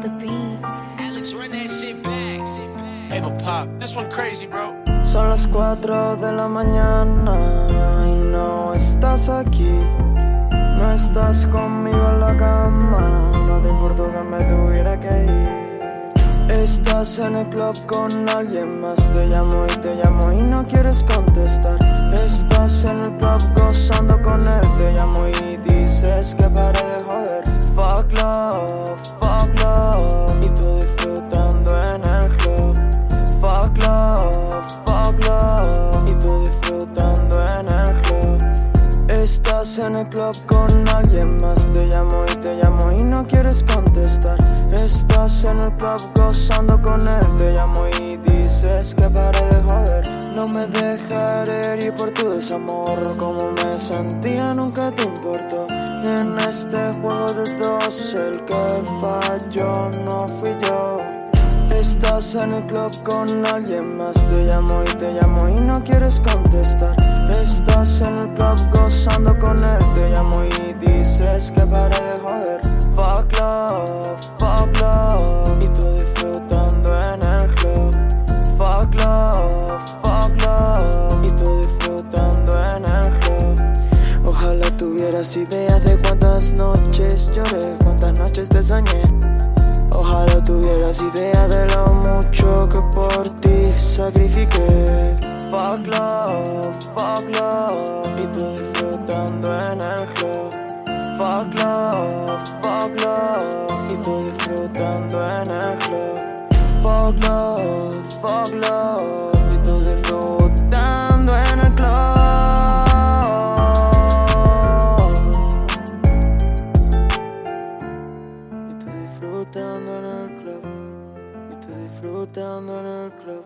The Beans. Alex, run that shit back. Able Pop, this one crazy, bro. Son las 4 de la mañana y no estás aquí. No estás conmigo en la cama. No te importó que me tuviera que ir. Estás en el club con alguien más. Te llamo y no quieres contestar. Estás en el club gozando con él. Te llamo y dices que pare de joder. Fuck love, y tú disfrutando en el club. Fuck love, y tú disfrutando en el club. Estás en el club con alguien más, te llamo y no quieres contestar. Estás en el club gozando con él, te llamo y dices que pare de joder. No me dejaré herir por tu desamor, como me sentía nunca te importó. En este juego de dos, el que falló no fui yo. Estás en el club con alguien más, te llamo y no quieres contestar. Estás en el club gozando con él, te llamo y dices que pare de joder. Fuck love, y tú disfrutando en el club. Fuck love, y tú disfrutando en el club. Ojalá tuvieras ideas de cuántas noches lloré, cuántas noches te soñé. Ojalá tuvieras idea de lo mucho que por ti sacrifiqué. Fuck love, y tú disfrutando en el club. Fuck love, y tú disfrutando en el club. Fuck love, y tú disfrutando en el club. Y tú disfrutando en el club. Y tú disfrutando en el club.